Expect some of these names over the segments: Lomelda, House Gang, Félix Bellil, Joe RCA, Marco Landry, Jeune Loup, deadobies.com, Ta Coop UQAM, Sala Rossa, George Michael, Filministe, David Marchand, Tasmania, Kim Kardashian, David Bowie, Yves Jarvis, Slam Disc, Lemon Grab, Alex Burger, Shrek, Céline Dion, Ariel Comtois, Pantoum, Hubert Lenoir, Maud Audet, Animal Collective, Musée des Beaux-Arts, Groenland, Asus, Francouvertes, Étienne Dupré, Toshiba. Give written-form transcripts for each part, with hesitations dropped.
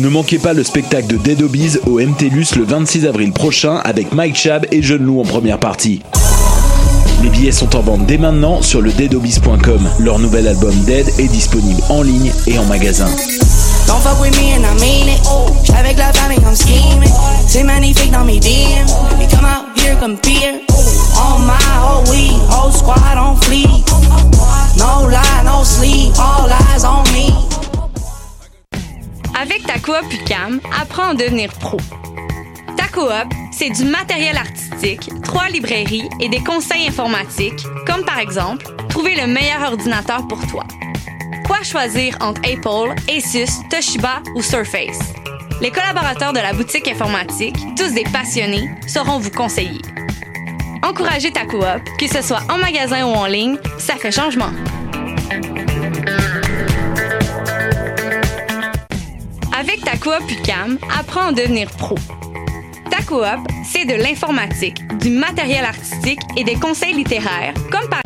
Ne manquez pas le spectacle de Dead Obies au MTELUS le 26 avril prochain avec Mike Chab et Jeune Loup en première partie. Les billets sont en vente dès maintenant sur le deadobies.com. Leur nouvel album Dead est disponible en ligne et en magasin. Don't fuck with me and I mean it. J'suis avec la famille, I'm scheming. C'est magnifique dans mes DM. They come out here, come peer. On my whole weed, whole squad on fleek. No lie, no sleep, all eyes on me. Avec Ta Coop UQAM, apprends à devenir pro. Ta Coop, c'est du matériel artistique, 3 librairies et des conseils informatiques, comme par exemple, trouver le meilleur ordinateur pour toi. Quoi choisir entre Apple, Asus, Toshiba ou Surface? Les collaborateurs de la boutique informatique, tous des passionnés, sauront vous conseiller. Encouragez Ta Coop, que ce soit en magasin ou en ligne, ça fait changement. Avec Ta Coop UQAM, apprends à devenir pro. Ta Coop, c'est de l'informatique, du matériel artistique et des conseils littéraires, comme par...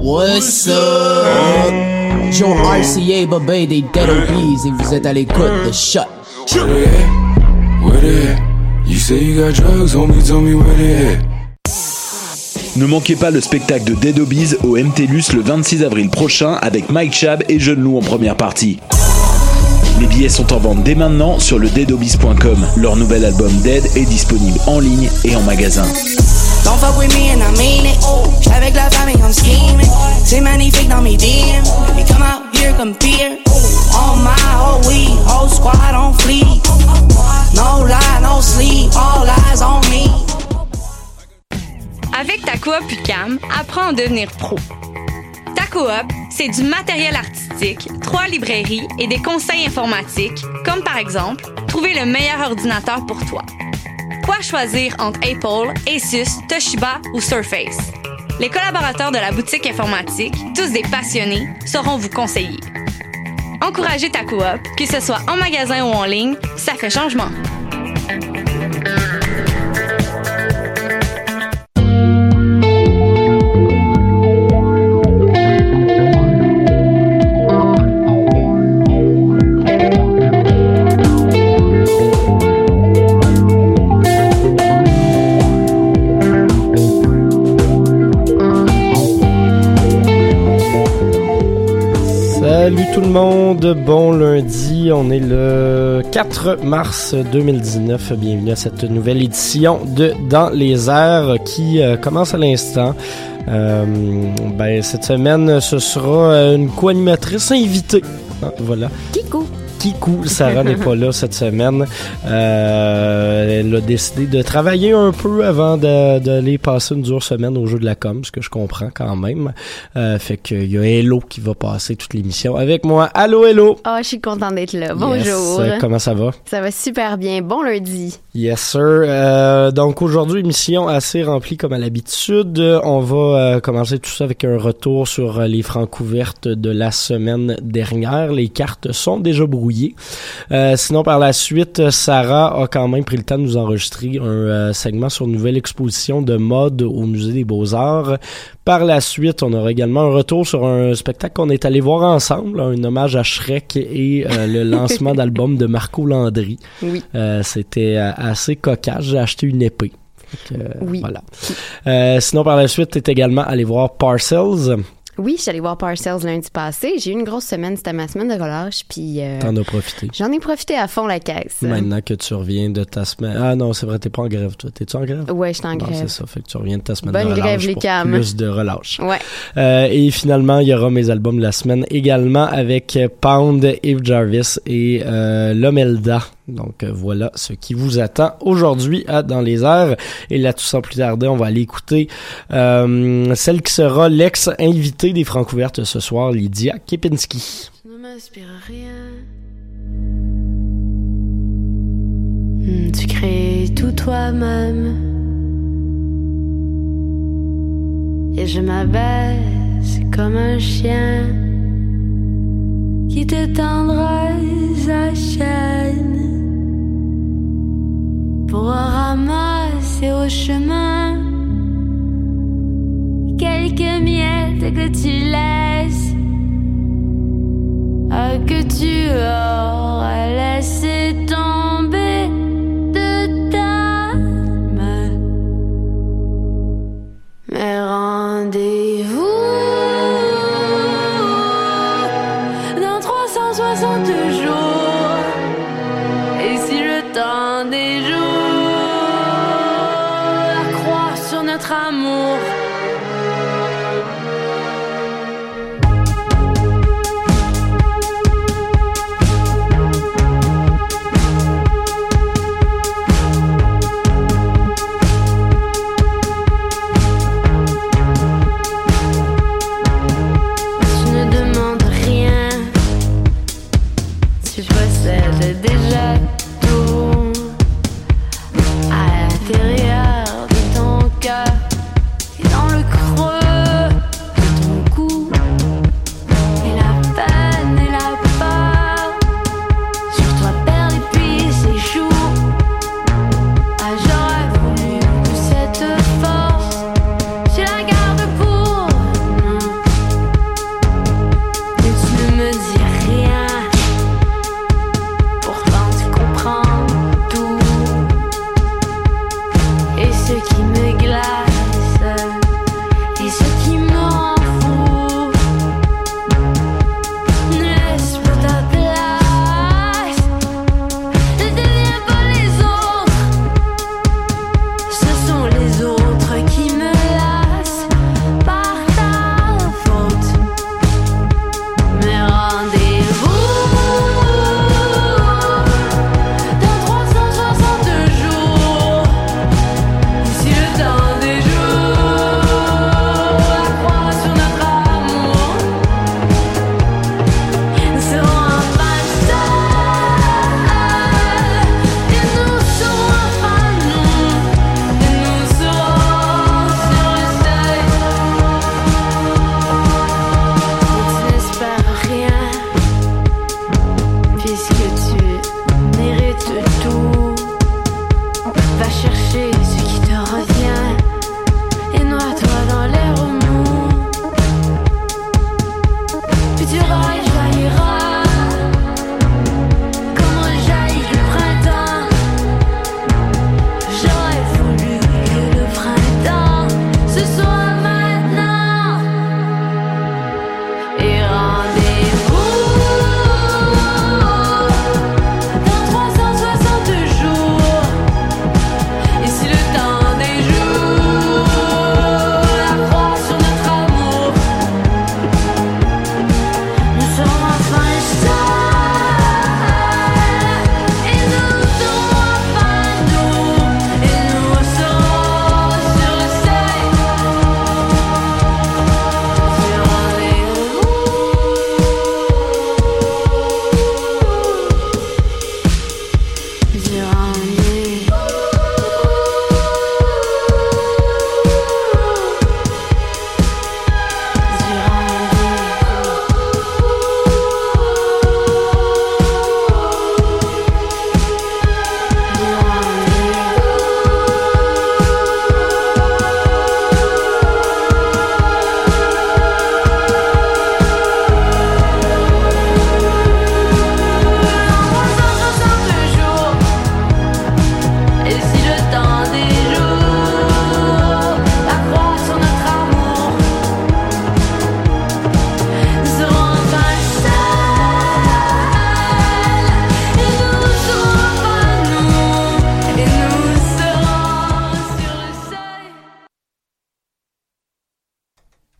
What's up? Joe RCA, Bobé des Dead Obies, et vous êtes à l'écoute de Shot. Ne manquez pas le spectacle de Dead Obies au MTELUS le 26 avril prochain avec Mike Chab et Jeune Loup en première partie. Les billets sont en vente dès maintenant sur le deadobies.com. Leur nouvel album Dead est disponible en ligne et en magasin. Don't fuck with me and I mean it. J'suis avec la famille, I'm scheming. C'est magnifique dans mes DM. They come out here, come peer. On my whole weed, whole squad on fleek. No lie, no sleep, all eyes on me. Avec Ta Coop UQAM, apprends à devenir pro. Ta Coop, c'est du matériel artistique, 3 librairies et des conseils informatiques, comme par exemple, trouver le meilleur ordinateur pour toi. Quoi choisir entre Apple, Asus, Toshiba ou Surface? Les collaborateurs de la boutique informatique, tous des passionnés, sauront vous conseiller. Encouragez Ta Coop, que ce soit en magasin ou en ligne, ça fait changement. Salut tout le monde, bon lundi, on est le 4 mars 2019, bienvenue à cette nouvelle édition de Dans les airs qui commence à l'instant. Cette semaine, ce sera une co-animatrice invitée, voilà. Kikou, Sarah n'est pas là cette semaine. Elle a décidé de travailler un peu avant d'aller passer une dure semaine au jeu de la com, ce que je comprends quand même. Fait qu'il y a Hello qui va passer toute l'émission avec moi. Allô, Hello! Ah, oh, je suis contente d'être là. Bonjour! Yes, comment ça va? Ça va super bien. Bon lundi! Yes, sir. Donc aujourd'hui, émission assez remplie comme à l'habitude. On va commencer tout ça avec un retour sur les Francouvertes de la semaine dernière. Les cartes sont déjà brûlées. Sinon, par la suite, Sarah a quand même pris le temps de nous enregistrer un segment sur une nouvelle exposition de mode au Musée des Beaux-Arts. Par la suite, on aura également un retour sur un spectacle qu'on est allé voir ensemble, un hommage à Shrek et le lancement d'album de Marco Landry. Oui. C'était assez cocasse, j'ai acheté une épée. Donc, oui. Voilà. Sinon, par la suite, t'es également allé voir Parcels. Oui, je suis allée voir Parcels lundi passé. J'ai eu une grosse semaine, c'était ma semaine de relâche, puis... T'en as profité. J'en ai profité à fond la caisse. Maintenant que tu reviens de ta semaine... Ah non, c'est vrai, t'es pas en grève, toi. T'es-tu en grève? Ouais, je suis en grève. C'est ça, fait que tu reviens de ta semaine de relâche grève, pour les plus de relâche. Ouais. Et finalement, il y aura mes albums de la semaine également avec Pound, Yves Jarvis et Lomelda. Donc voilà ce qui vous attend aujourd'hui à Dans les airs. Et là, tout sans plus tarder, on va aller écouter celle qui sera l'ex-invitée des Francouvertes ce soir, Lydia Kepinski. Je ne m'inspire à rien. Tu crées tout toi-même. et je m'abaisse comme un chien qui te tendra sa chaîne pour ramasser au chemin quelques miettes que tu laisses, que tu auras laissé tomber de ta main. Mais rendez-vous dans 360 jours. Et si le temps des jours accroît sur notre amour.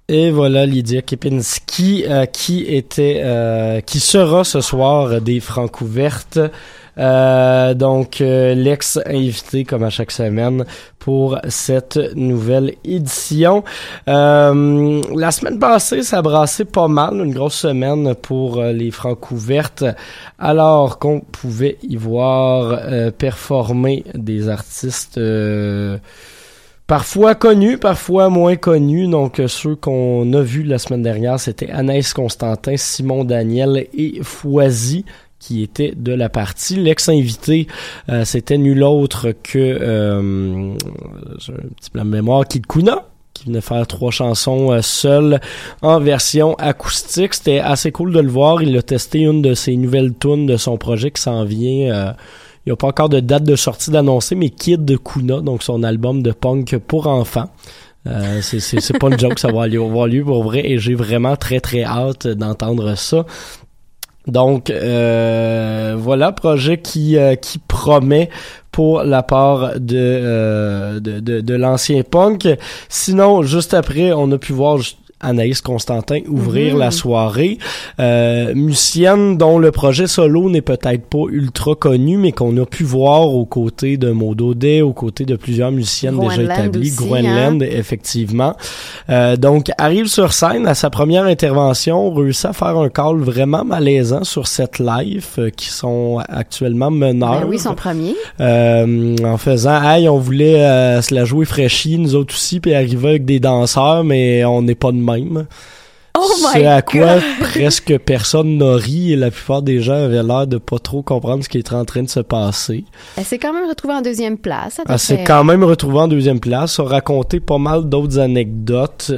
Et voilà Lydia Kepinski qui sera ce soir des Francouvertes. Donc l'ex invité comme à chaque semaine pour cette nouvelle édition. La semaine passée, ça brassait pas mal, une grosse semaine pour les Francouvertes, alors qu'on pouvait y voir performer des artistes Parfois connus, parfois moins connus. Donc, ceux qu'on a vus la semaine dernière, c'était Anaïs Constantin, Simon Daniel et Foisy, qui étaient de la partie. L'ex-invité, c'était nul autre que, j'ai un petit peu la mémoire, Kid Kuna, qui venait faire 3 chansons seul en version acoustique. C'était assez cool de le voir. Il a testé une de ses nouvelles tunes de son projet qui s'en vient... il n'y a pas encore de date de sortie d'annoncer, mais Kid Kuna, donc son album de punk pour enfants. C'est pas une joke, ça va avoir lieu pour vrai, et j'ai vraiment très très hâte d'entendre ça. Donc voilà, projet qui promet pour la part de l'ancien punk. Sinon, juste après, on a pu voir... Anaïs Constantin ouvrir la soirée, musicienne dont le projet solo n'est peut-être pas ultra connu, mais qu'on a pu voir aux côtés de Maud Audet, aux côtés de plusieurs musiciennes Groenland déjà établies, Groenland, hein? Effectivement. Donc, arrive sur scène à sa première intervention, réussit à faire un call vraiment malaisant sur cette live qui sont actuellement meneurs. Ben oui, son premier. En faisant, hey, on voulait se la jouer fraîchie, nous autres aussi, puis arriver avec des danseurs, mais on n'est pas de même. Oh my God! À quoi presque personne n'a ri et la plupart des gens avaient l'air de pas trop comprendre ce qui était en train de se passer. Elle s'est quand même retrouvée en 2e place. Elle s'est quand même retrouvée en 2e place. Elle a raconté pas mal d'autres anecdotes.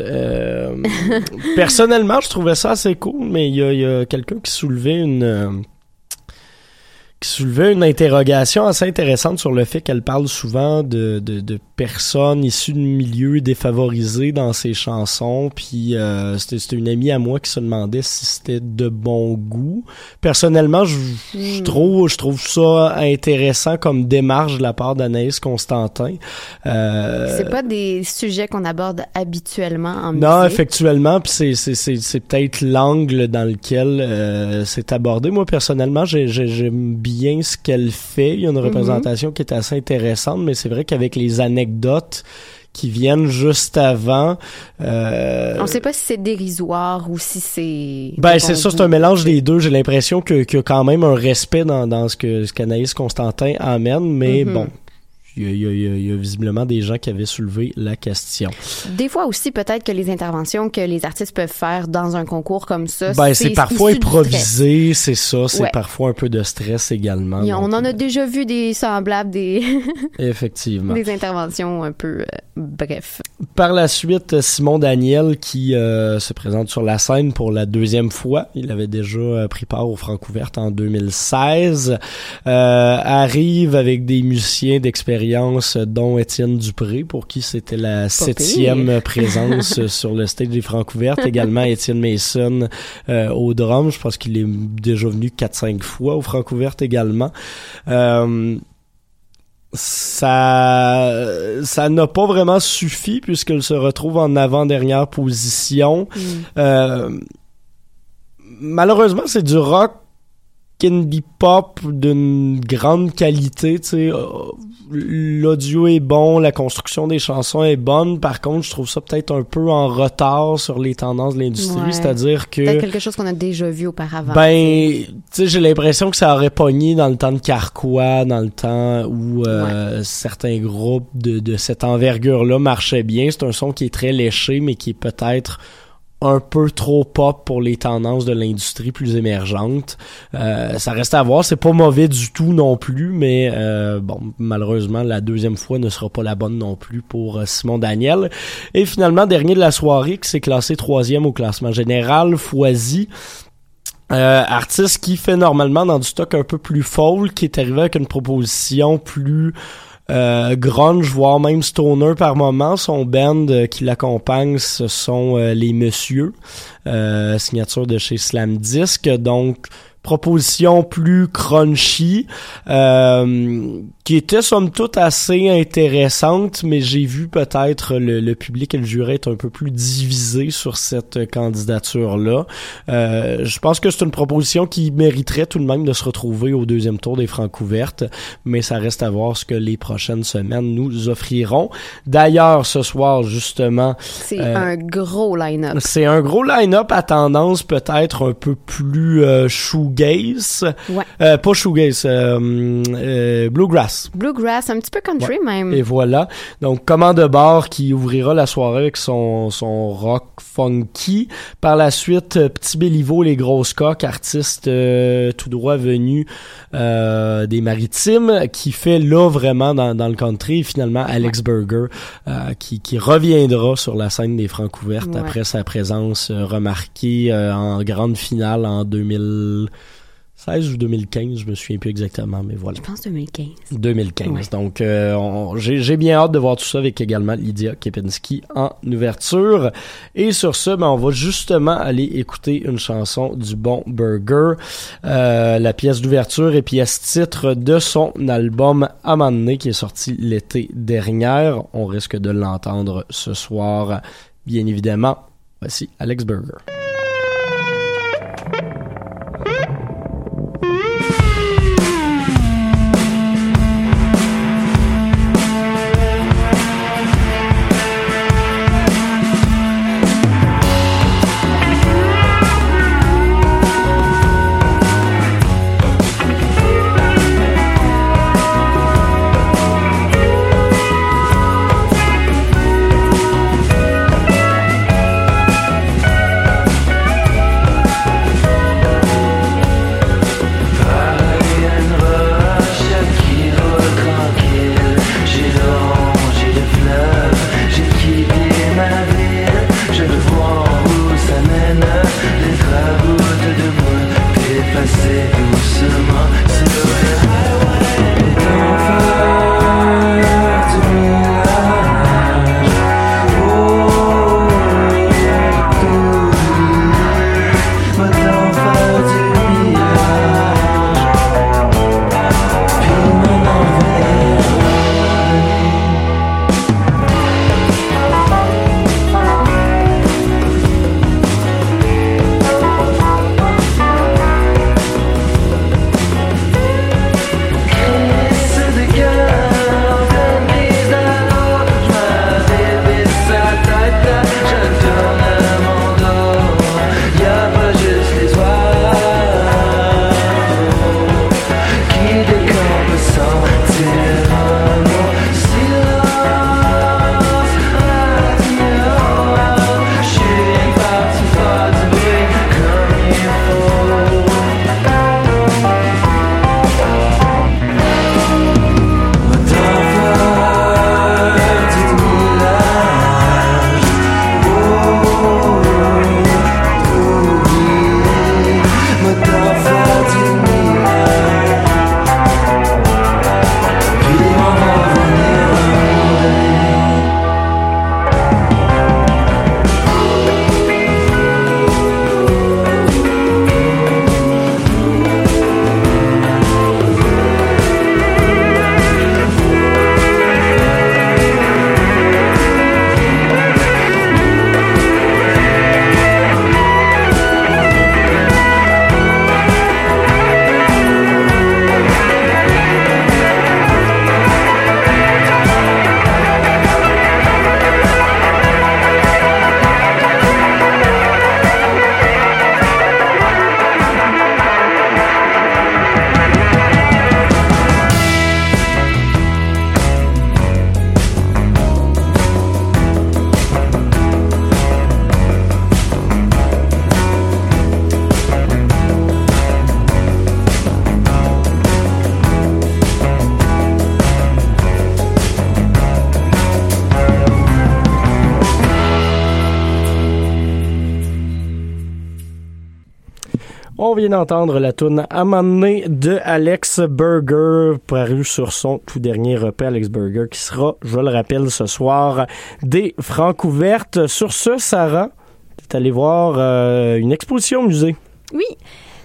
Personnellement, je trouvais ça assez cool, mais il y a quelqu'un qui soulevait une interrogation assez intéressante sur le fait qu'elle parle souvent de personnes issues de milieux défavorisés dans ses chansons, puis c'était une amie à moi qui se demandait si c'était de bon goût. Personnellement, je trouve ça intéressant comme démarche de la part d'Anaïs Constantin. C'est pas des sujets qu'on aborde habituellement en musique. Non, effectivement, puis c'est peut-être l'angle dans lequel c'est abordé. Moi, personnellement, j'aime bien ce qu'elle fait. Il y a une représentation qui est assez intéressante, mais c'est vrai qu'avec les anecdotes qui viennent juste avant... on ne sait pas si c'est dérisoire ou si c'est... Ben, c'est ça, c'est un mélange des deux. J'ai l'impression qu'il y a quand même un respect dans ce qu'Anaïs Constantin amène, mais bon... Il y a visiblement des gens qui avaient soulevé la question. Des fois aussi, peut-être que les interventions que les artistes peuvent faire dans un concours comme ça, ben, c'est parfois improvisé, c'est ça, c'est parfois un peu de stress également. On en a déjà vu des semblables, effectivement. Des interventions un peu... bref. Par la suite, Simon Daniel qui se présente sur la scène pour la 2e fois. Il avait déjà pris part aux Francouvertes en 2016. Arrive avec des musiciens d'expérience dont Étienne Dupré, pour qui c'était la 7e présence sur le stage des Francouvertes. Également Étienne Mason au drum. Je pense qu'il est déjà venu 4-5 fois aux Francouvertes également. Ça n'a pas vraiment suffi puisqu'elle se retrouve en avant-dernière position. Malheureusement, c'est du rock indie pop d'une grande qualité, tu sais, l'audio est bon, la construction des chansons est bonne. Par contre, je trouve ça peut-être un peu en retard sur les tendances de l'industrie, c'est-à-dire que... Peut-être quelque chose qu'on a déjà vu auparavant. Ben, tu sais, j'ai l'impression que ça aurait pogné dans le temps de Carquois, dans le temps où certains groupes de cette envergure-là marchaient bien. C'est un son qui est très léché, mais qui est peut-être... un peu trop pop pour les tendances de l'industrie plus émergente. Ça reste à voir, c'est pas mauvais du tout non plus, mais bon, malheureusement, la 2e fois ne sera pas la bonne non plus pour Simon Daniel. Et finalement, dernier de la soirée, qui s'est classé 3e au classement général, Foisy. Artiste qui fait normalement dans du stock un peu plus folk, qui est arrivé avec une proposition plus... grunge, voire même stoner par moment. Son band qui l'accompagne, ce sont les Messieurs, signature de chez Slam Disc, donc proposition plus crunchy, qui était somme toute assez intéressante, mais j'ai vu peut-être le public et le jury être un peu plus divisé sur cette candidature-là. Je pense que c'est une proposition qui mériterait tout de même de se retrouver au 2e tour des Francouvertes, mais ça reste à voir ce que les prochaines semaines nous offriront. D'ailleurs, ce soir, justement... C'est un gros line-up. C'est un gros line-up à tendance peut-être un peu plus shoegaze. Pas shoegaze, bluegrass. bluegrass. Bluegrass, un petit peu country même. Et voilà. Donc, commande bar qui ouvrira la soirée avec son rock funky. Par la suite, Petit Béliveau, Les Grosses Coques, artiste tout droit venu des Maritimes, qui fait là vraiment dans le country. Et finalement, Alex Burger qui reviendra sur la scène des Francouvertes après sa présence remarquée en grande finale en 2000... 16 ou 2015, je me souviens plus exactement, mais voilà. Je pense 2015. 2015. Ouais. Donc, j'ai bien hâte de voir tout ça avec également Lydia Kepinski en ouverture. Et sur ce, on va justement aller écouter une chanson du bon Burger. La pièce d'ouverture et pièce titre de son album À M'emmener qui est sorti l'été dernier. On risque de l'entendre ce soir, bien évidemment. Voici Alex Burger. On vient d'entendre la toune À M'emmener de Alex Burger, paru sur son tout dernier repas. Alex Burger qui sera, je le rappelle, ce soir des Francouvertes. Sur ce, Sarah, tu es allée voir une exposition au musée. Oui.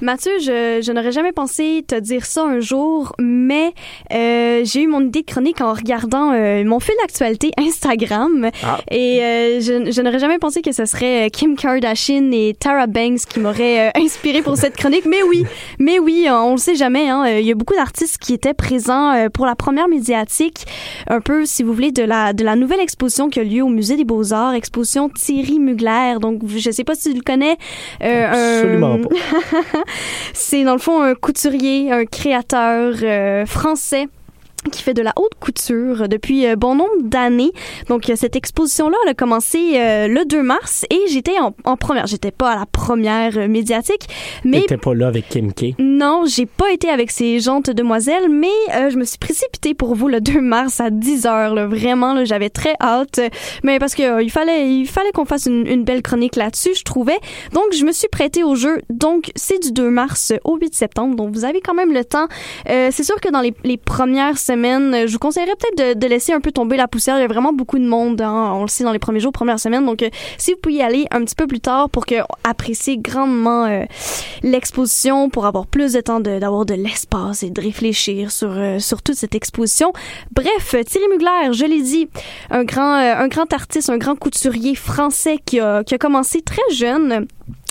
Mathieu, je n'aurais jamais pensé te dire ça un jour, mais j'ai eu mon idée de chronique en regardant mon fil d'actualité Instagram. Et je n'aurais jamais pensé que ce serait Kim Kardashian et Tara Banks qui m'auraient inspiré pour cette chronique. Mais oui, on le sait jamais. Il y a beaucoup d'artistes qui étaient présents pour la première médiatique, un peu, si vous voulez, de la nouvelle exposition qui a lieu au Musée des Beaux-Arts, exposition Thierry Mugler. Donc, je ne sais pas si tu le connais. Absolument pas. C'est, dans le fond, un couturier, un créateur français qui fait de la haute couture depuis bon nombre d'années. Donc, cette exposition-là, elle a commencé le 2 mars et j'étais en première. J'étais pas à la première médiatique, mais... T'étais pas là avec Kim K? Non, j'ai pas été avec ces gentes demoiselles, mais je me suis précipitée pour vous le 2 mars à 10h. Là, vraiment, là, j'avais très hâte, mais parce que il fallait qu'on fasse une belle chronique là-dessus, je trouvais. Donc, je me suis prêtée au jeu. Donc, c'est du 2 mars au 8 septembre. Donc, vous avez quand même le temps. C'est sûr que dans les premières semaines, je vous conseillerais peut-être de laisser un peu tomber la poussière. Il y a vraiment beaucoup de monde, hein, on le sait, dans les premiers jours, premières semaines. Donc, si vous pouvez y aller un petit peu plus tard pour que appréciez grandement l'exposition, pour avoir plus de temps d'avoir de l'espace et de réfléchir sur toute cette exposition. Bref, Thierry Mugler, je l'ai dit, un grand artiste, un grand couturier français qui a commencé très jeune.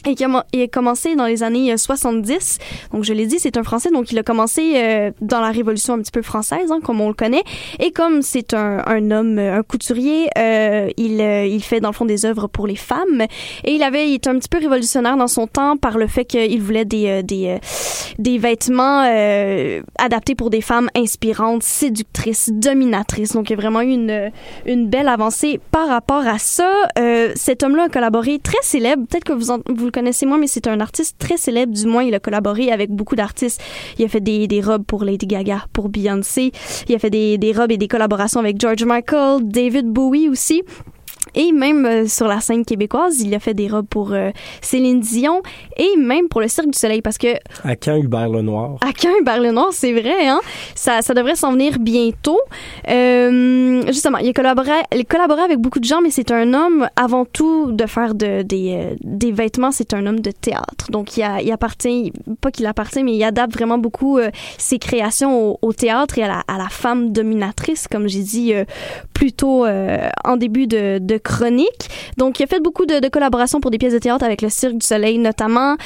Et il a commencé dans les années 70. Donc, je l'ai dit, c'est un Français. Donc, il a commencé dans la Révolution un petit peu française, hein, comme on le connaît. Et comme c'est un homme, un couturier, il fait dans le fond des œuvres pour les femmes. Et il était un petit peu révolutionnaire dans son temps par le fait qu'il voulait des vêtements adaptés pour des femmes inspirantes, séductrices, dominatrices. Donc, il y a vraiment eu une belle avancée par rapport à ça. Cet homme-là a collaboré très célèbre. Peut-être que vous le connaissez moins, mais c'est un artiste très célèbre. Du moins, il a collaboré avec beaucoup d'artistes. Il a fait des robes pour Lady Gaga, pour Beyoncé. Il a fait des robes et des collaborations avec George Michael, David Bowie aussi. Et même sur la scène québécoise, il a fait des robes pour Céline Dion et même pour le Cirque du Soleil, parce que... À quand Hubert Lenoir? À quand Hubert Lenoir, c'est vrai, hein? Ça devrait s'en venir bientôt. Justement, il collaborait avec beaucoup de gens, mais c'est un homme, avant tout, de faire des vêtements, c'est un homme de théâtre. Donc, il adapte vraiment beaucoup ses créations au théâtre et à la femme dominatrice, comme j'ai dit plus tôt en début de chronique. Donc, il a fait beaucoup de collaborations pour des pièces de théâtre avec le Cirque du Soleil, notamment.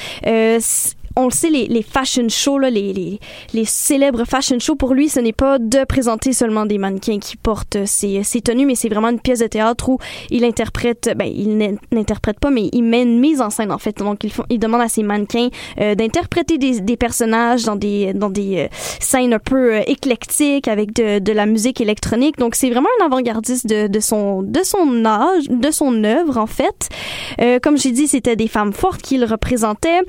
On le sait, les fashion shows, là, les célèbres fashion shows, pour lui, ce n'est pas de présenter seulement des mannequins qui portent ces tenues, mais c'est vraiment une pièce de théâtre où il n'interprète pas, mais il met une mise en scène, en fait. Donc, il demande à ses mannequins d'interpréter des personnages dans des scènes un peu éclectiques avec de la musique électronique. Donc, c'est vraiment un avant-gardiste de son âge, de son œuvre, en fait. Comme j'ai dit, c'était des femmes fortes qu'il représentait.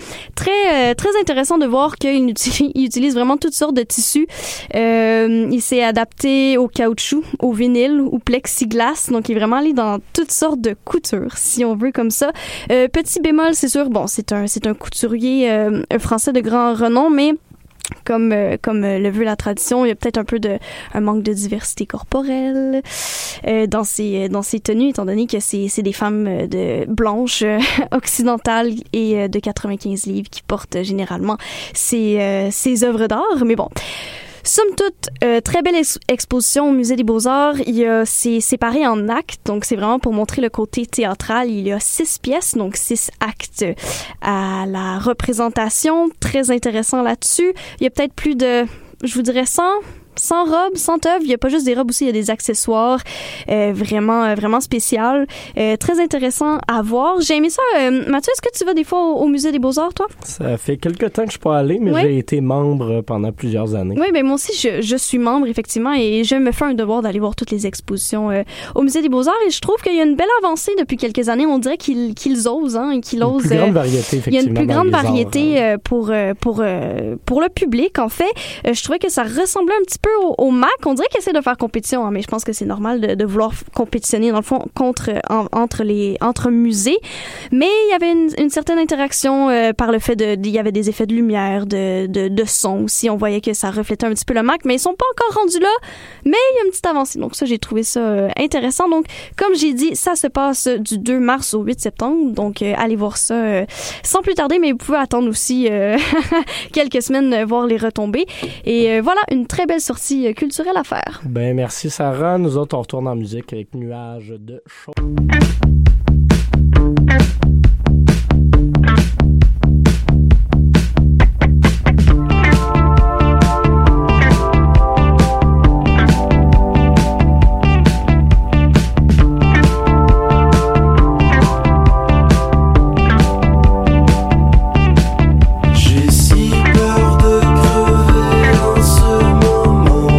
Très intéressant de voir qu'il utilise vraiment toutes sortes de tissus. Il s'est adapté au caoutchouc, au vinyle, au plexiglas. Donc, il est vraiment allé dans toutes sortes de coutures, si on veut, comme ça. Petit bémol, c'est sûr, bon, c'est un couturier français de grand renom, mais... Comme le veut la tradition, il y a peut-être un manque de diversité corporelle dans ses tenues, étant donné que c'est des femmes blanches occidentales et de 95 livres qui portent généralement ces œuvres d'art. Mais bon... Somme toute, très belle exposition au Musée des Beaux-Arts. C'est séparé en actes, donc c'est vraiment pour montrer le côté théâtral. Il y a 6 pièces, donc 6 actes à la représentation. Très intéressant là-dessus. Il y a peut-être plus de, je vous dirais, 100 robes, 100 œuvres. Il n'y a pas juste des robes aussi, il y a des accessoires vraiment spécial. Très intéressant à voir. J'ai aimé ça. Mathieu, est-ce que tu vas des fois au Musée des Beaux-Arts, toi? Ça fait quelques temps que je ne suis pas allée, mais oui. J'ai été membre pendant plusieurs années. Oui, ben moi aussi, je suis membre, effectivement, et je me fais un devoir d'aller voir toutes les expositions au Musée des Beaux-Arts, et je trouve qu'il y a une belle avancée depuis quelques années. On dirait qu'ils osent, hein, et qu'ils osent... Une plus grande variété, effectivement. Il y a une plus grande variété pour le public, en fait. Je trouvais que ça ressemblait un petit peu au MAC. On dirait qu'ils essaient de faire compétition, hein, mais je pense que c'est normal de vouloir compétitionner, dans le fond, entre musées. Mais il y avait une certaine interaction par le fait il y avait des effets de lumière, de son aussi. On voyait que ça reflétait un petit peu le MAC, mais ils sont pas encore rendus là, mais il y a une petite avancée. Donc ça, j'ai trouvé ça intéressant. Donc, comme j'ai dit, ça se passe du 2 mars au 8 septembre. Donc, allez voir ça sans plus tarder, mais vous pouvez attendre aussi quelques semaines, voir les retombées. Et voilà, une très belle sortie culturelle à faire. Ben merci Sarah. Nous autres, on retourne en musique avec Nuages de Chauds. J'ai si peur de crever en ce moment.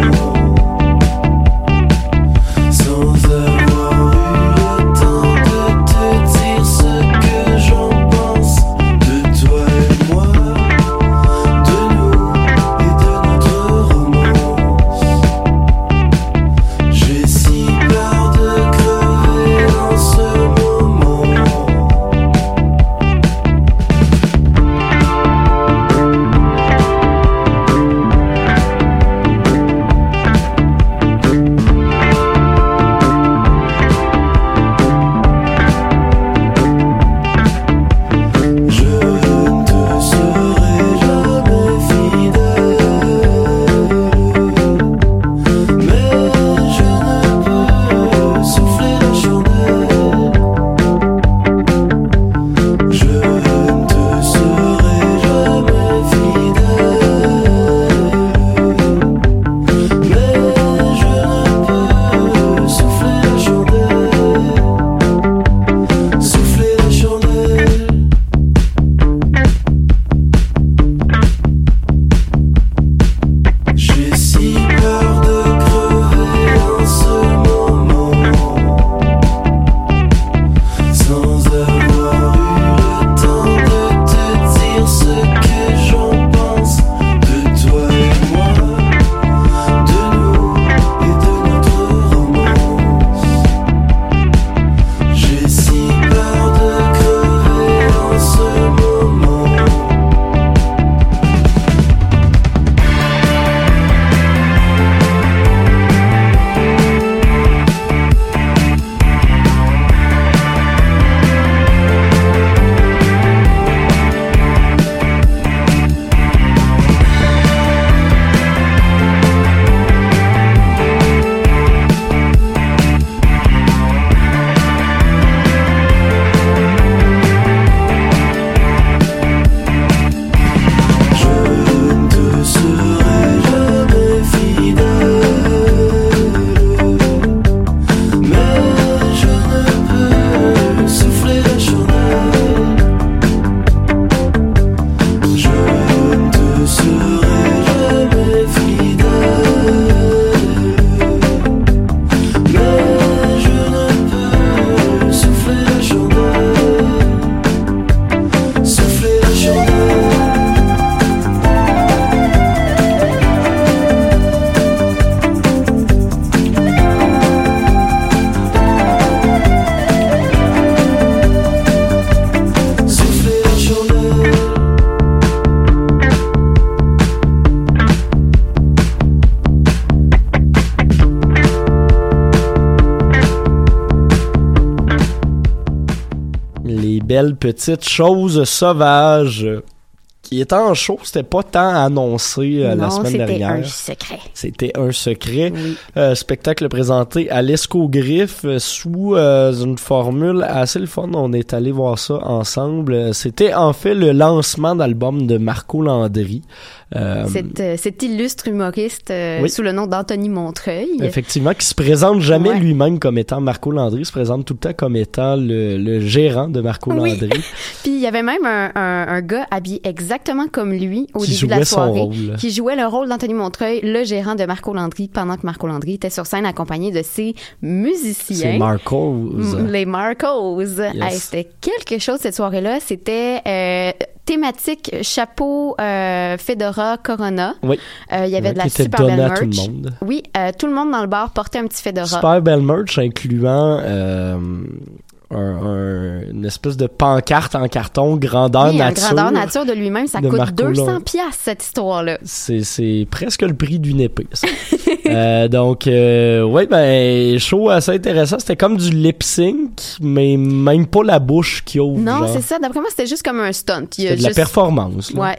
belle petite Chauds Sauvages qui était en show. C'était pas tant annoncé la semaine dernière. Non, c'était un secret. C'était un secret. Oui. Spectacle présenté à l'escogriffe sous une formule assez le fun. On est allé voir ça ensemble. C'était en fait le lancement d'album de Marco Landry. Cet illustre humoriste sous le nom d'Anthony Montreuil. Effectivement, qui se présente jamais lui-même comme étant Marco Landry, se présente tout le temps comme étant le gérant de Marco Landry. Puis il y avait même un gars habillé exactement comme lui au début de la soirée, qui jouait le rôle d'Anthony Montreuil, le gérant de Marco Landry, pendant que Marco Landry était sur scène accompagné de ses musiciens. Les Marcos. Yes. Hey, c'était quelque chose cette soirée-là. C'était... thématique chapeau fedora corona. Oui. Il y avait de la super belle merch. Tout le monde. Oui, tout le monde dans le bar portait un petit fedora. Super belle merch incluant une espèce de pancarte en carton grandeur nature. Grandeur nature de lui-même, ça coûte 200$ cette histoire-là. C'est presque le prix d'une épée. Ça. Show assez intéressant. C'était comme du lip-sync, mais même pas la bouche qui ouvre. Non, genre. C'est ça. D'après moi, c'était juste comme un stunt. C'était de la performance. Là. Ouais,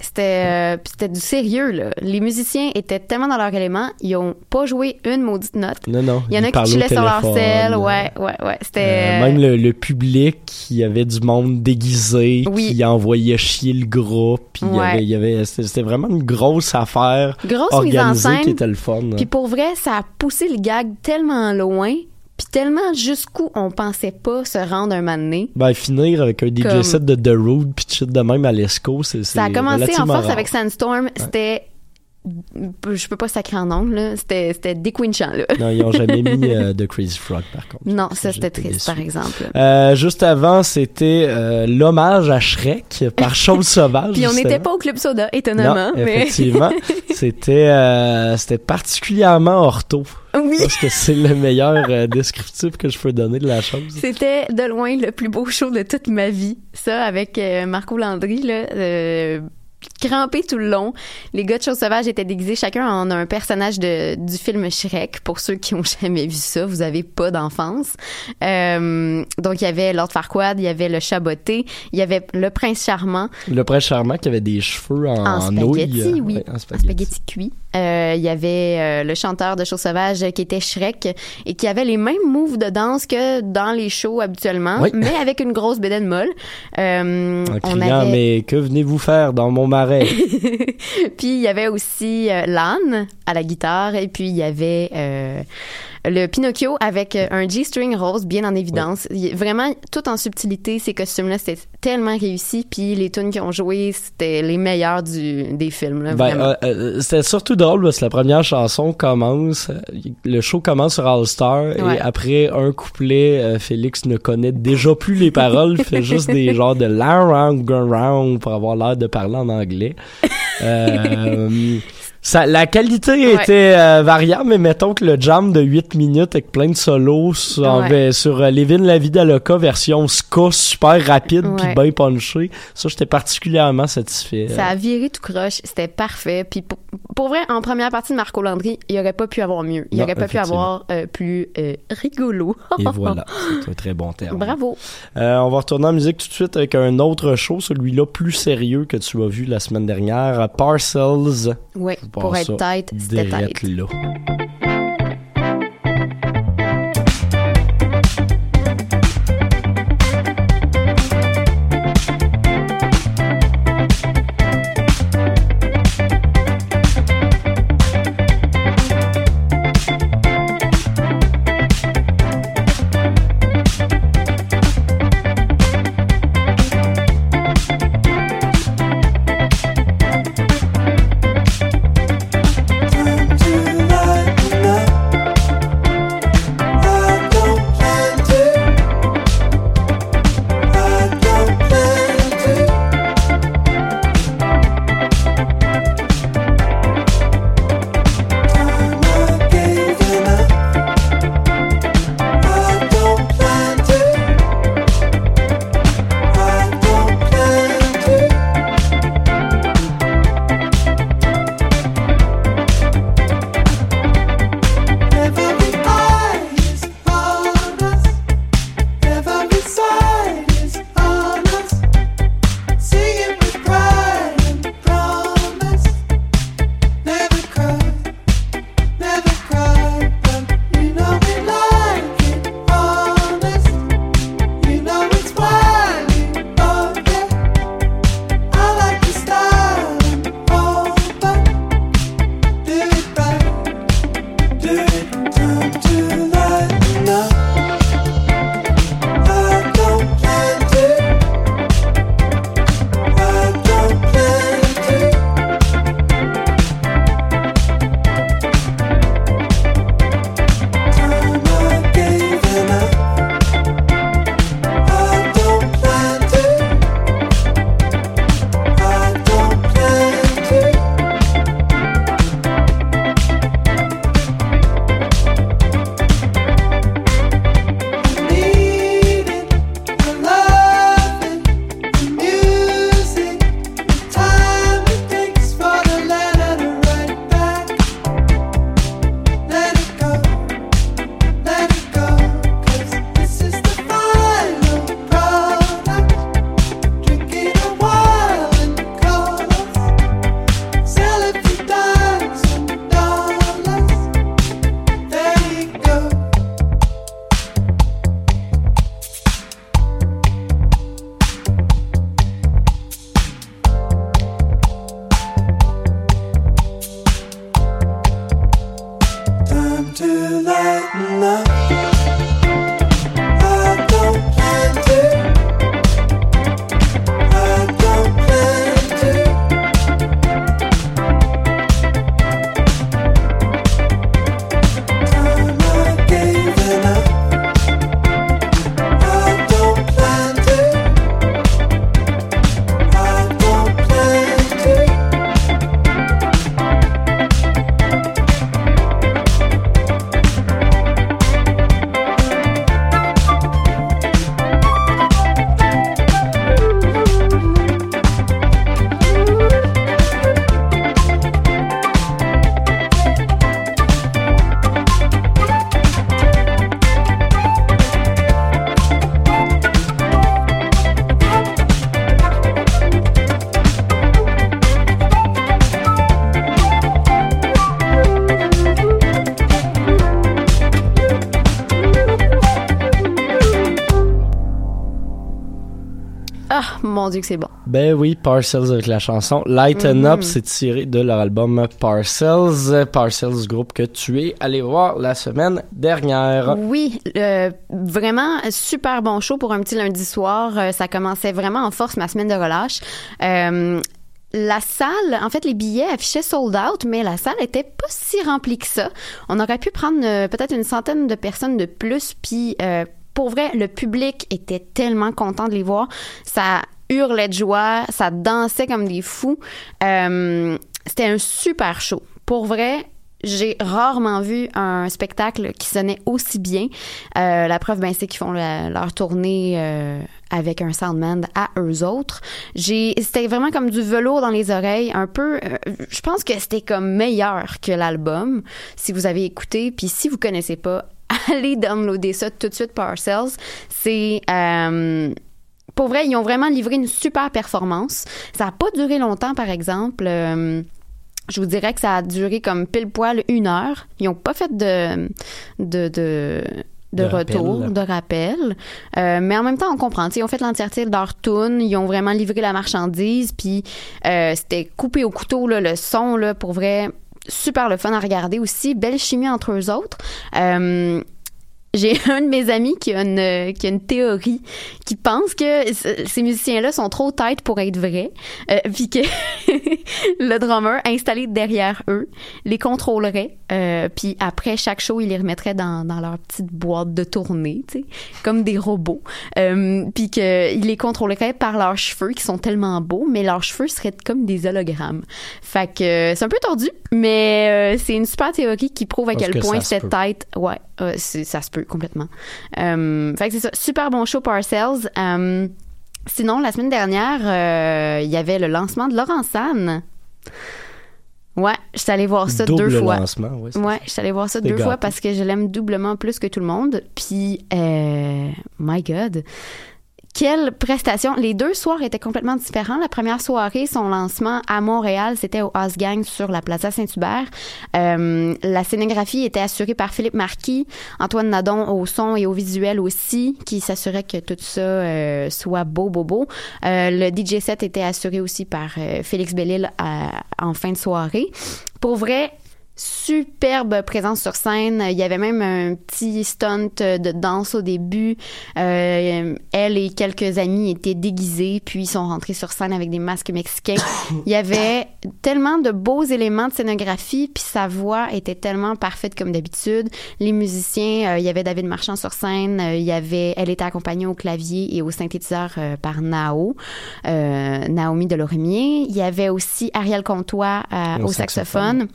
c'était du sérieux. Là. Les musiciens étaient tellement dans leur élément, ils ont pas joué une maudite note. Non. Il y en a qui chillaient sur leur selle. Ouais. C'était... même le public, il y avait du monde déguisé qui envoyait chier le groupe. Puis il y avait, c'était vraiment une grosse affaire organisée mise en scène, qui était le fun. Puis pour vrai, ça a poussé le gag tellement loin, puis tellement jusqu'où on pensait pas se rendre un moment donné. Ben, finir avec un DJ set de The Road, puis shit de même à l'ESCO, c'est ça a commencé en force rare. Avec Sandstorm, c'était... Je peux pas sacrer en nombre, là. C'était déquinchant, là. Non, ils ont jamais mis de Crazy Frog, par contre. Non, ça, c'était triste, déçu. Par exemple. Juste avant, c'était l'hommage à Shrek par Chauds Sauvages. Puis on n'était pas au Club Soda, étonnamment. Non, mais... effectivement. C'était particulièrement ortho. Oui. Parce que c'est le meilleur descriptif que je peux donner de la chose. C'était de loin le plus beau show de toute ma vie. Ça, avec Marco Landry, là... crampé tout le long. Les gars de Chauds Sauvages étaient déguisés chacun en un personnage du film Shrek. Pour ceux qui n'ont jamais vu ça, vous n'avez pas d'enfance. Donc, il y avait Lord Farquaad, il y avait le chat botté, il y avait le prince charmant. Le prince charmant qui avait des cheveux en spaghetti, nouilles. Oui, en spaghetti cuit. Il y avait le chanteur de Chauds Sauvages qui était Shrek et qui avait les mêmes moves de danse que dans les shows habituellement, mais avec une grosse bédaine molle. En criant, on avait... mais que venez-vous faire dans mon marais? Puis il y avait aussi l'âne à la guitare et puis il y avait le Pinocchio avec un G-string rose bien en évidence. Vraiment, tout en subtilité, ces costumes-là, c'était tellement réussi. Puis les tunes qu'ils ont jouées, c'était les meilleures des films. Là, c'était surtout drôle parce que la première chanson commence, le show commence sur All Star et après un couplet, Félix ne connaît déjà plus les paroles, fait juste des genres de round round pour avoir l'air de parler en anglais. Ça, la qualité était variable, mais mettons que le jam de 8 minutes avec plein de solos sur Lévin la vie d'Aloca version ska super rapide puis bien punché, ça j'étais particulièrement satisfait. Ça a viré tout croche, c'était parfait. Puis pour vrai, en première partie de Marco Landry, il aurait pas pu avoir mieux. Il aurait pas pu avoir plus rigolo. Et voilà, c'est un très bon terme. Bravo. On va retourner en musique tout de suite avec un autre show, celui-là plus sérieux que tu as vu la semaine dernière, Parcels. Oui. Pour être tête, c'était tête. Là. mon Dieu que c'est bon. Ben oui, Parcels avec la chanson Lighten Up, c'est tiré de leur album Parcels. Parcels, groupe que tu es allé voir la semaine dernière. Oui, vraiment super bon show pour un petit lundi soir. Ça commençait vraiment en force ma semaine de relâche. La salle, en fait, les billets affichaient sold out, mais la salle était pas si remplie que ça. On aurait pu prendre peut-être une centaine de personnes de plus, puis pour vrai, le public était tellement content de les voir. Ça hurlait de joie, ça dansait comme des fous. C'était un super show. Pour vrai, j'ai rarement vu un spectacle qui sonnait aussi bien. La preuve, ben, c'est qu'ils font leur tournée avec un soundman à eux autres. C'était vraiment comme du velours dans les oreilles, un peu... je pense que c'était comme meilleur que l'album, si vous avez écouté. Puis si vous connaissez pas, allez downloader ça tout de suite, Parcels. C'est... pour vrai, ils ont vraiment livré une super performance. Ça n'a pas duré longtemps, par exemple... je vous dirais que ça a duré comme pile poil 1 heure. Ils n'ont pas fait de retour, rappel. Mais en même temps, on comprend. Ils ont fait l'entièreté de leur tune. Ils ont vraiment livré la marchandise. Puis c'était coupé au couteau, là, le son, là, pour vrai. Super le fun à regarder aussi. Belle chimie entre eux autres. J'ai un de mes amis qui a une théorie, qui pense que ces musiciens-là sont trop tight pour être vrais, puis que le drummer installé derrière eux les contrôlerait, puis après chaque show, il les remettrait dans leur petite boîte de tournée, tu sais, comme des robots, puis qu'il les contrôlerait par leurs cheveux qui sont tellement beaux, mais leurs cheveux seraient comme des hologrammes. Fait que c'est un peu tordu, mais c'est une super théorie qui prouve à quel point cette tête, ouais, ça se peut complètement. Fait que c'est ça, super bon show Parcels. Sinon, la semaine dernière, il y avait le lancement de Laurence-Anne. Ouais, je suis allée voir ça deux fois. Lancement, oui. Ouais, je suis allée voir ça deux fois parce que je l'aime doublement plus que tout le monde. Puis, my God, quelle prestation! Les deux soirs étaient complètement différents. La première soirée, son lancement à Montréal, c'était au House Gang sur la Plaza Saint-Hubert. La scénographie était assurée par Philippe Marquis, Antoine Nadon au son et au visuel aussi, qui s'assurait que tout ça soit beau. Le DJ set était assuré aussi par Félix Bellil en fin de soirée. Pour vrai, superbe présence sur scène. Il y avait même un petit stunt de danse au début. Elle et quelques amis étaient déguisés, puis ils sont rentrés sur scène avec des masques mexicains. Il y avait tellement de beaux éléments de scénographie, puis sa voix était tellement parfaite comme d'habitude. Les musiciens, il y avait David Marchand sur scène, elle était accompagnée au clavier et au synthétiseur par Naomi Delormier. Il y avait aussi Ariel Comtois au saxophone.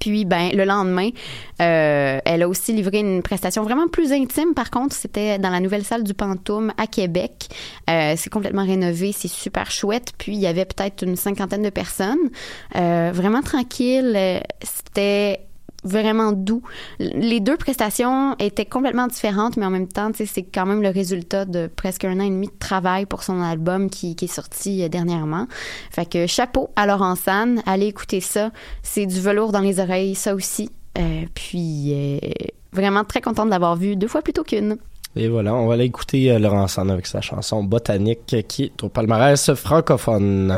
Puis, ben, le lendemain, elle a aussi livré une prestation vraiment plus intime. Par contre, c'était dans la nouvelle salle du Pantoum à Québec. C'est complètement rénové, c'est super chouette. Puis, il y avait peut-être une cinquantaine de personnes. Vraiment tranquille. C'était vraiment doux. Les deux prestations étaient complètement différentes, mais en même temps, c'est quand même le résultat de presque 1 an et demi de travail pour son album qui est sorti dernièrement. Fait que chapeau à Laurence-Anne, allez écouter ça. C'est du velours dans les oreilles, ça aussi. Puis vraiment très contente de l'avoir vu 2 fois plutôt qu'une. Et voilà, on va aller écouter Laurence-Anne avec sa chanson Botanique qui est au palmarès francophone.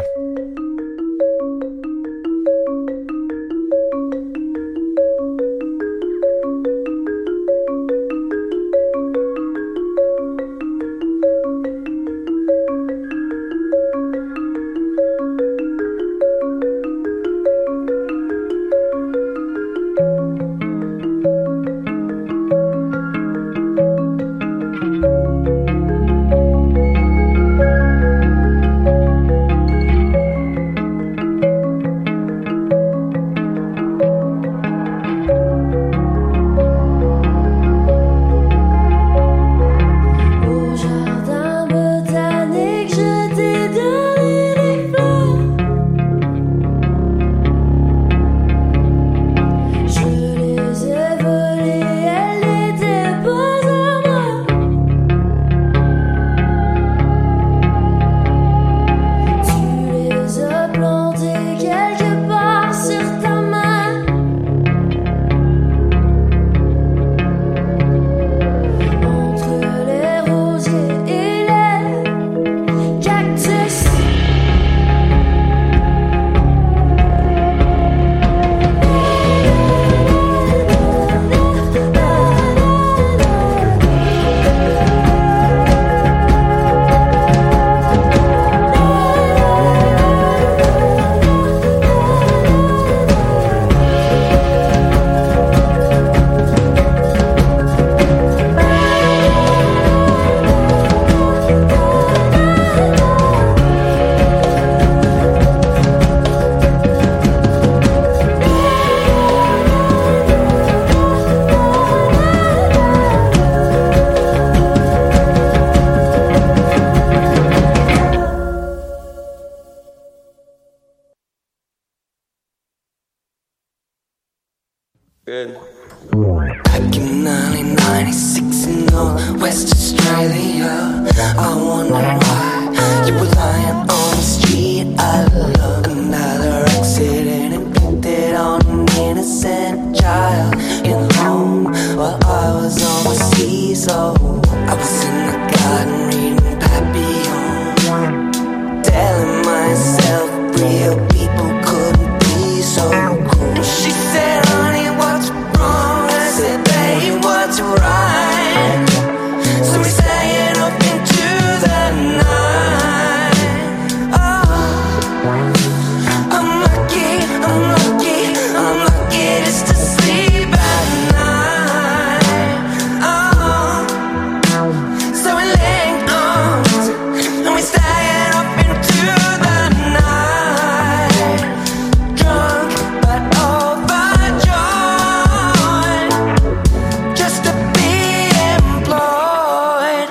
Back in 1996 in North West Australia, I wonder why you were lying on the street. I love another accident inflicted on an innocent child in home while I was overseas. Oh, I was in the garden reading Papillon, telling myself real people couldn't be so cool. She said, honey, what's wrong? I said, babe, what's right? So we sang up into the night. Oh, I'm lucky just to sleep at night. Oh, so we linked arms and we sang up into the night. Drunk but overjoyed just to be employed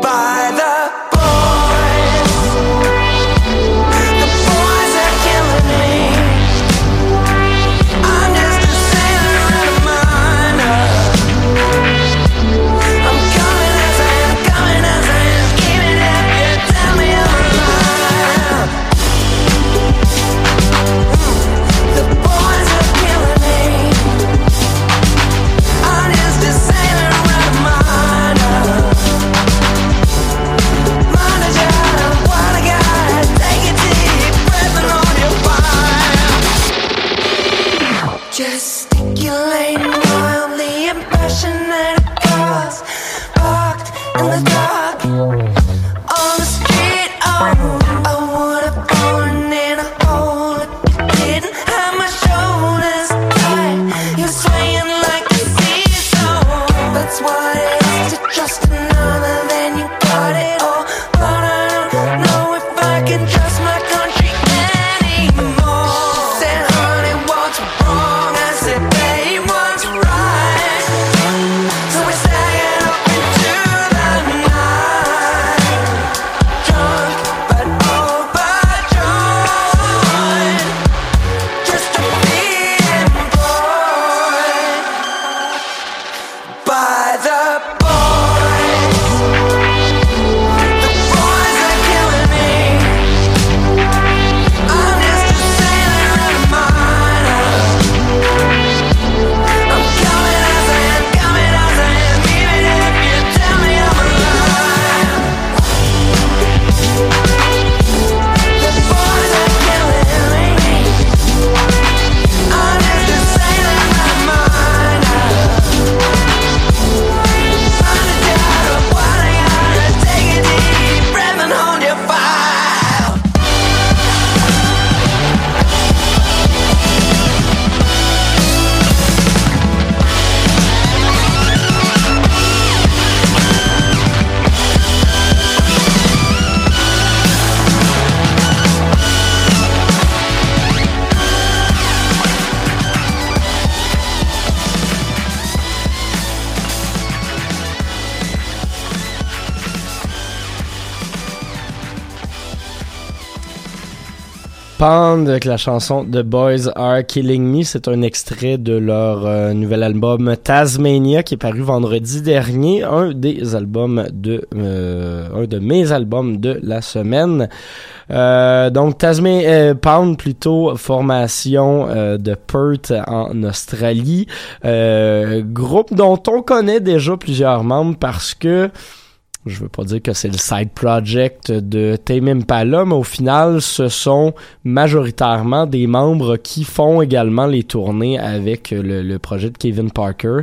by the boys are killing me. I'm just a sailor and a miner. I'm coming as I am, even if you tell me I'm a liar. The boys are killing me. I'm just a sailor and a miner. Manager, what a guy. Take a deep breath and hold your fire. Gesticulating wildly and passionate cars parked in the dark on the street. Oh, I would have fallen in a hole if you didn't have my shoulders tight. You're swaying like a seesaw. That's what it is to trust another. Then you got it all, but I don't know if I can trust my country anymore. She said, honey, what's wrong? I said, babe, what's right? So we sang up into the night. Drunk but overjoyed just to be employed by the boys. The boys are killing me. I'm just a sailor and a miner. I'm coming as I am, even if you tell me I'm a liar. The boys are killing me. I'm just a sailor and a miner. Pound avec la chanson The Boys Are Killing Me, c'est un extrait de leur nouvel album Tasmania qui est paru vendredi dernier, un de mes albums de la semaine. Donc Pound plutôt, formation de Perth en Australie, groupe dont on connaît déjà plusieurs membres parce que je veux pas dire que c'est le side project de Tame Impala, mais au final, ce sont majoritairement des membres qui font également les tournées avec le projet de Kevin Parker.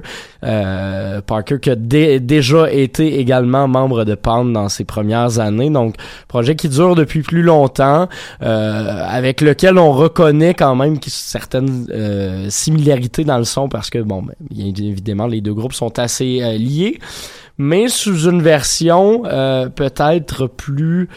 Parker qui a déjà été également membre de Pound dans ses premières années. Donc, projet qui dure depuis plus longtemps, avec lequel on reconnaît quand même certaines similarités dans le son parce que, bon, bien évidemment, les deux groupes sont assez liés. Mais sous une version peut-être plus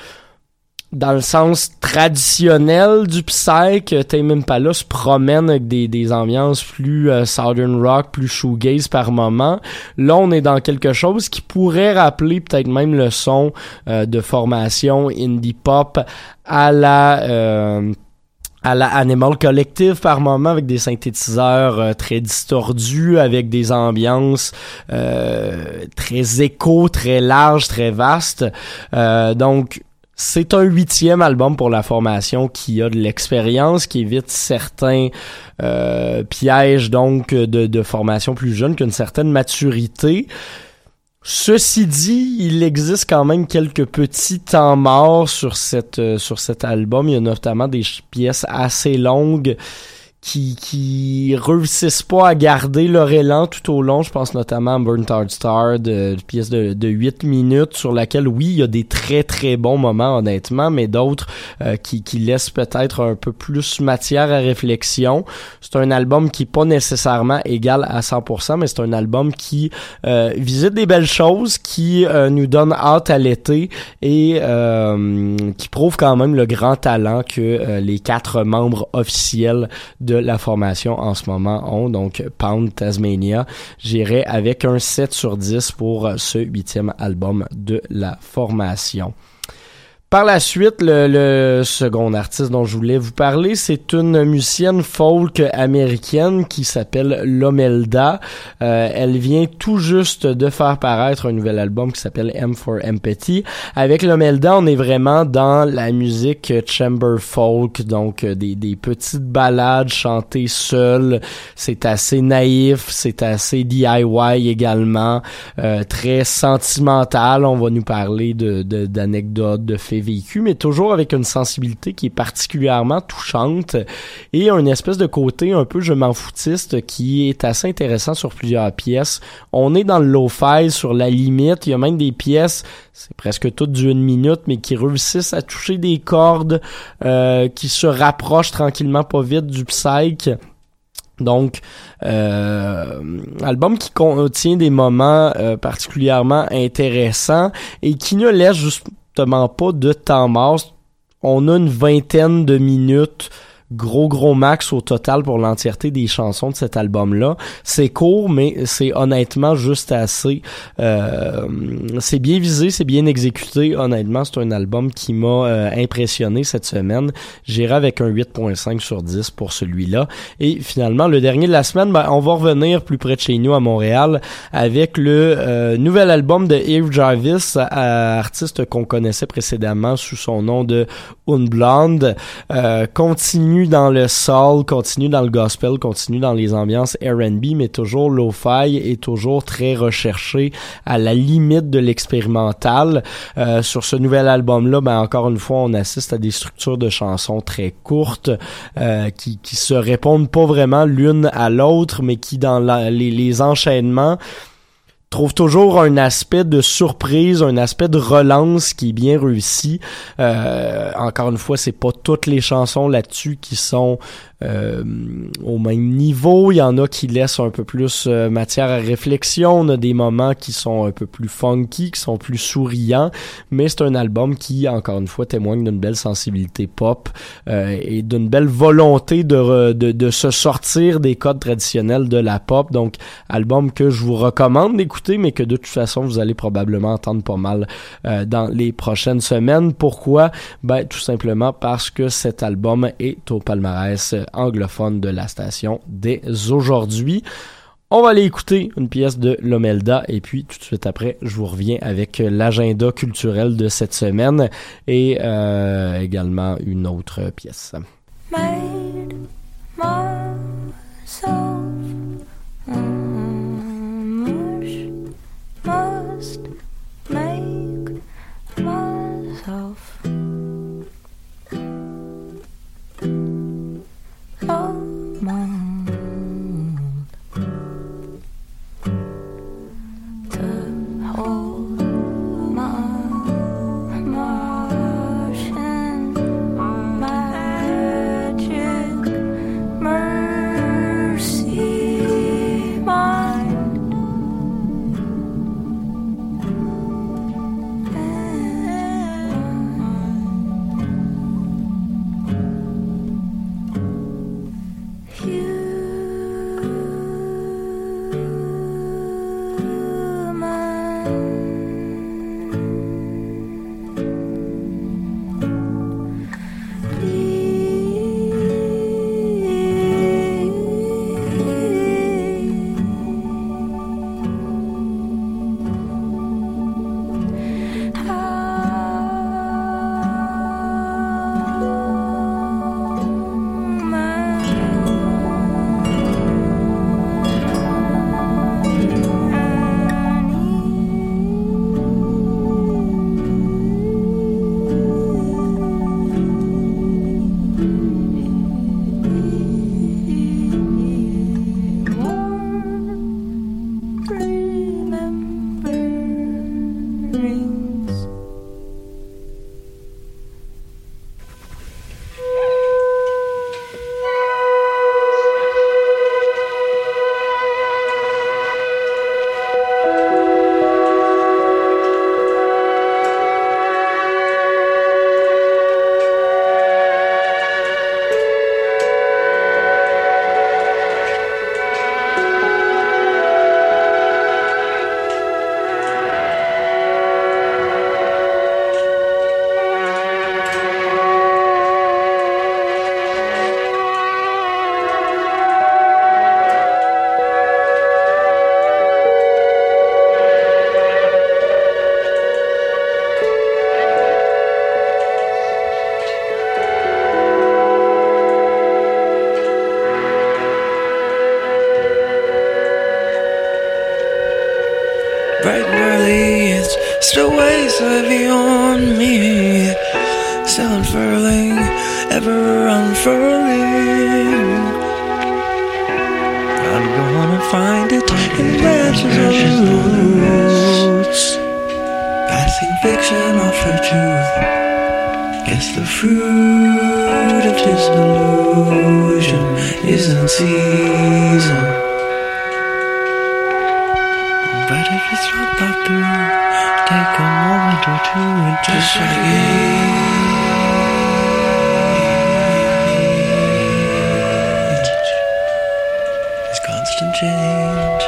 dans le sens traditionnel du psych. Tame Impala se promène avec des ambiances plus southern rock, plus shoegaze par moment. Là, on est dans quelque chose qui pourrait rappeler peut-être même le son de formation indie pop à la à la Animal Collective par moment, avec des synthétiseurs très distordus, avec des ambiances très écho, très larges, très vastes. Donc, c'est un 8e album pour la formation qui a de l'expérience, qui évite certains pièges donc de formation plus jeune, qu'une certaine maturité. Ceci dit, il existe quand même quelques petits temps morts sur cet album. Il y a notamment des pièces assez longues qui réussissent pas à garder leur élan tout au long. Je pense notamment à Burnt Hard Star, une pièce de 8 minutes sur laquelle, oui, il y a des très très bons moments honnêtement, mais d'autres qui laissent peut-être un peu plus matière à réflexion. C'est un album qui n'est pas nécessairement égal à 100%, mais c'est un album qui visite des belles choses, qui nous donne hâte à l'été et qui prouve quand même le grand talent que les 4 membres officiels de la formation en ce moment ont, donc Pound, Tasmania. J'irai avec un 7 sur 10 pour ce 8e album de la formation. Par la suite, le second artiste dont je voulais vous parler, c'est une musicienne folk américaine qui s'appelle Lomelda. Elle vient tout juste de faire paraître un nouvel album qui s'appelle M for Empathy. Avec Lomelda, on est vraiment dans la musique chamber folk, donc des petites ballades chantées seules. C'est assez naïf, c'est assez DIY également, très sentimental. On va nous parler d'anecdotes, de faits vécu, mais toujours avec une sensibilité qui est particulièrement touchante et une espèce de côté un peu je m'en foutiste qui est assez intéressant sur plusieurs pièces. On est dans le lo-fi sur la limite, il y a même des pièces, c'est presque toutes d'une minute, mais qui réussissent à toucher des cordes qui se rapprochent tranquillement pas vite du psych. Donc, album qui contient des moments particulièrement intéressants et qui ne laisse justement pas de temps mort. On a une 20aine de minutes gros max au total pour l'entièreté des chansons de cet album-là. C'est court, mais c'est honnêtement juste assez. C'est bien visé, c'est bien exécuté. Honnêtement, c'est un album qui m'a impressionné cette semaine. J'irai avec un 8.5 sur 10 pour celui-là. Et finalement, le dernier de la semaine, on va revenir plus près de chez nous à Montréal avec le nouvel album de Yves Jarvis, artiste qu'on connaissait précédemment sous son nom de Une Blonde. Continue dans le soul, continue dans le gospel, continue dans les ambiances R&B, mais toujours lo-fi et toujours très recherché à la limite de l'expérimental. Sur ce nouvel album-là, encore une fois, on assiste à des structures de chansons très courtes qui se répondent pas vraiment l'une à l'autre, mais qui dans les enchaînements trouve toujours un aspect de surprise, un aspect de relance qui est bien réussi. Encore une fois, c'est pas toutes les chansons là-dessus qui sont au même niveau. Il y en a qui laissent un peu plus matière à réflexion. On a des moments qui sont un peu plus funky, qui sont plus souriants, mais c'est un album qui, encore une fois, témoigne d'une belle sensibilité pop et d'une belle volonté de se sortir des codes traditionnels de la pop. Donc, album que je vous recommande d'écouter, mais que de toute façon vous allez probablement entendre pas mal dans les prochaines semaines. Pourquoi? Tout simplement parce que cet album est au palmarès anglophone de la station dès aujourd'hui. On va aller écouter une pièce de Lomelda et puis tout de suite après, je vous reviens avec l'agenda culturel de cette semaine et également une autre pièce. Made myself. Must make myself alone to hold my motion, magic mercy. place heavy on me, still unfurling, ever unfurling. I'm gonna find it in matches of roots, passing fiction off for truth. Guess the fruit of disillusion is in season, but if it's not thought through, take a moment or two and just engage. It's constant change.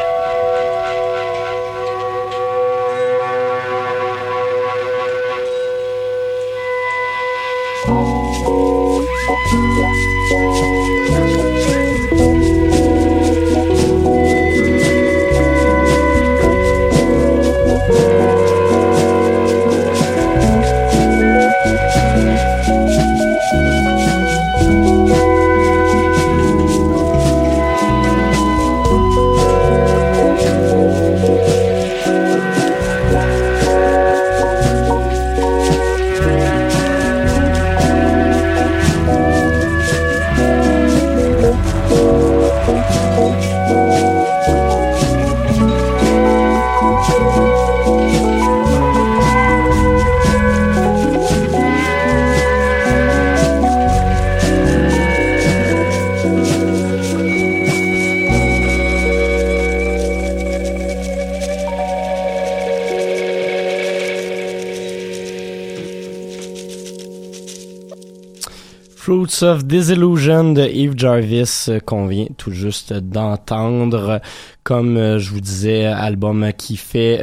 Fruits of Disillusion de Yves Jarvis qu'on vient tout juste d'entendre. Comme je vous disais, album qui fait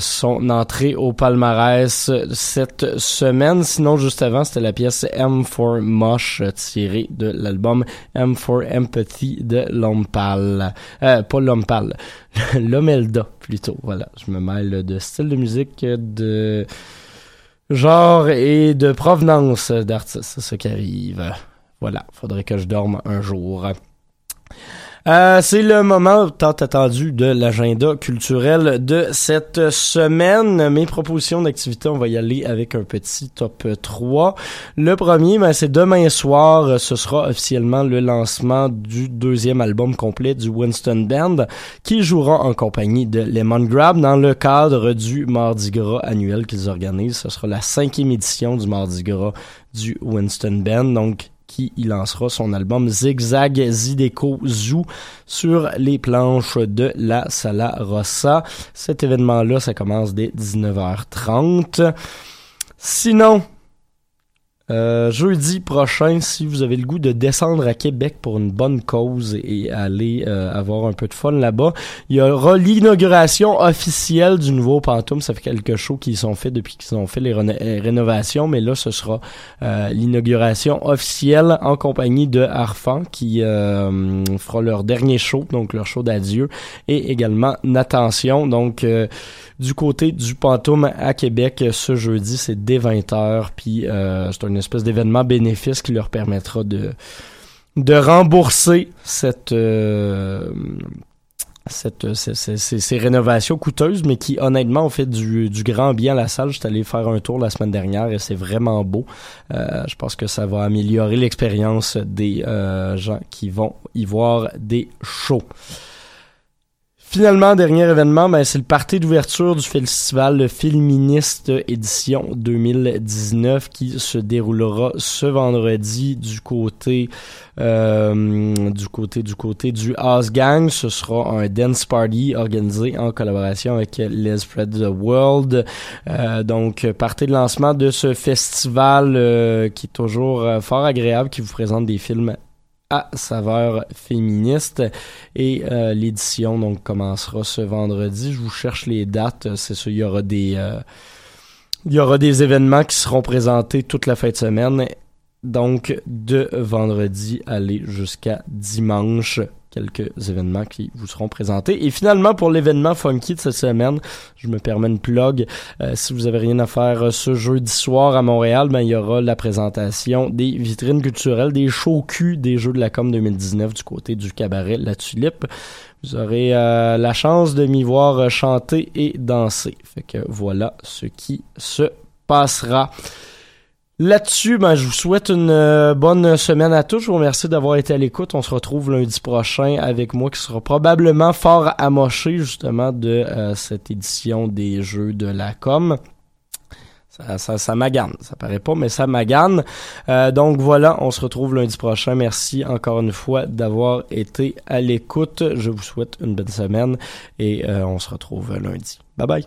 son entrée au palmarès cette semaine. Sinon, juste avant, c'était la pièce M for Mosh tirée de l'album M for Empathy de Lompal. Pas Lompal, Lomelda plutôt. Voilà, je me mêle de style de musique, de genre et de provenance d'artistes, c'est ce qui arrive. Voilà, faudrait que je dorme un jour. C'est le moment tant attendu de l'agenda culturel de cette semaine. Mes propositions d'activités, on va y aller avec un petit top 3. Le premier, c'est demain soir. Ce sera officiellement le lancement du deuxième album complet du Winston Band, qui jouera en compagnie de Lemon Grab dans le cadre du Mardi Gras annuel qu'ils organisent. Ce sera la 5e édition du Mardi Gras du Winston Band, donc qui y lancera son album Zigzag Zydeco Zoo sur les planches de la Sala Rossa. Cet événement-là, ça commence dès 19h30. Sinon, jeudi prochain, si vous avez le goût de descendre à Québec pour une bonne cause et aller avoir un peu de fun là-bas, il y aura l'inauguration officielle du nouveau Pantoum. Ça fait quelques shows qu'ils ont fait depuis qu'ils ont fait les rénovations, mais là ce sera l'inauguration officielle en compagnie de Arfan qui fera leur dernier show, donc leur show d'adieu, et également N'attention, donc du côté du Pantoum à Québec ce jeudi, c'est dès 20h, puis c'est une espèce d'événement bénéfice qui leur permettra de rembourser ces rénovations coûteuses, mais qui honnêtement ont fait du grand bien à la salle. J'étais allé faire un tour la semaine dernière et c'est vraiment beau. Je pense que ça va améliorer l'expérience des gens qui vont y voir des shows. Finalement, dernier événement, c'est le party d'ouverture du festival Filministe édition 2019 qui se déroulera ce vendredi du côté du House Gang. Ce sera un dance party organisé en collaboration avec Les Spread the World. Donc, party de lancement de ce festival qui est toujours fort agréable, qui vous présente des films à saveur féministe, et l'édition donc commencera ce vendredi. Je vous cherche les dates, c'est sûr, il y aura des événements qui seront présentés toute la fin de semaine, donc de vendredi aller jusqu'à dimanche. quelques événements qui vous seront présentés. Et finalement, pour l'événement funky de cette semaine, je me permets une plug. Si vous avez rien à faire ce jeudi soir à Montréal, ben il y aura la présentation des vitrines culturelles, des shows cul des Jeux de la Com 2019 du côté du cabaret La Tulipe. Vous aurez la chance de m'y voir chanter et danser. Fait que voilà ce qui se passera. Là-dessus, ben, je vous souhaite une bonne semaine à tous. Je vous remercie d'avoir été à l'écoute. On se retrouve lundi prochain avec moi qui sera probablement fort amoché justement de cette édition des Jeux de la Com. Ça magane. Ça paraît pas, mais ça magane. Donc voilà, on se retrouve lundi prochain. Merci encore une fois d'avoir été à l'écoute. Je vous souhaite une bonne semaine et on se retrouve lundi. Bye bye.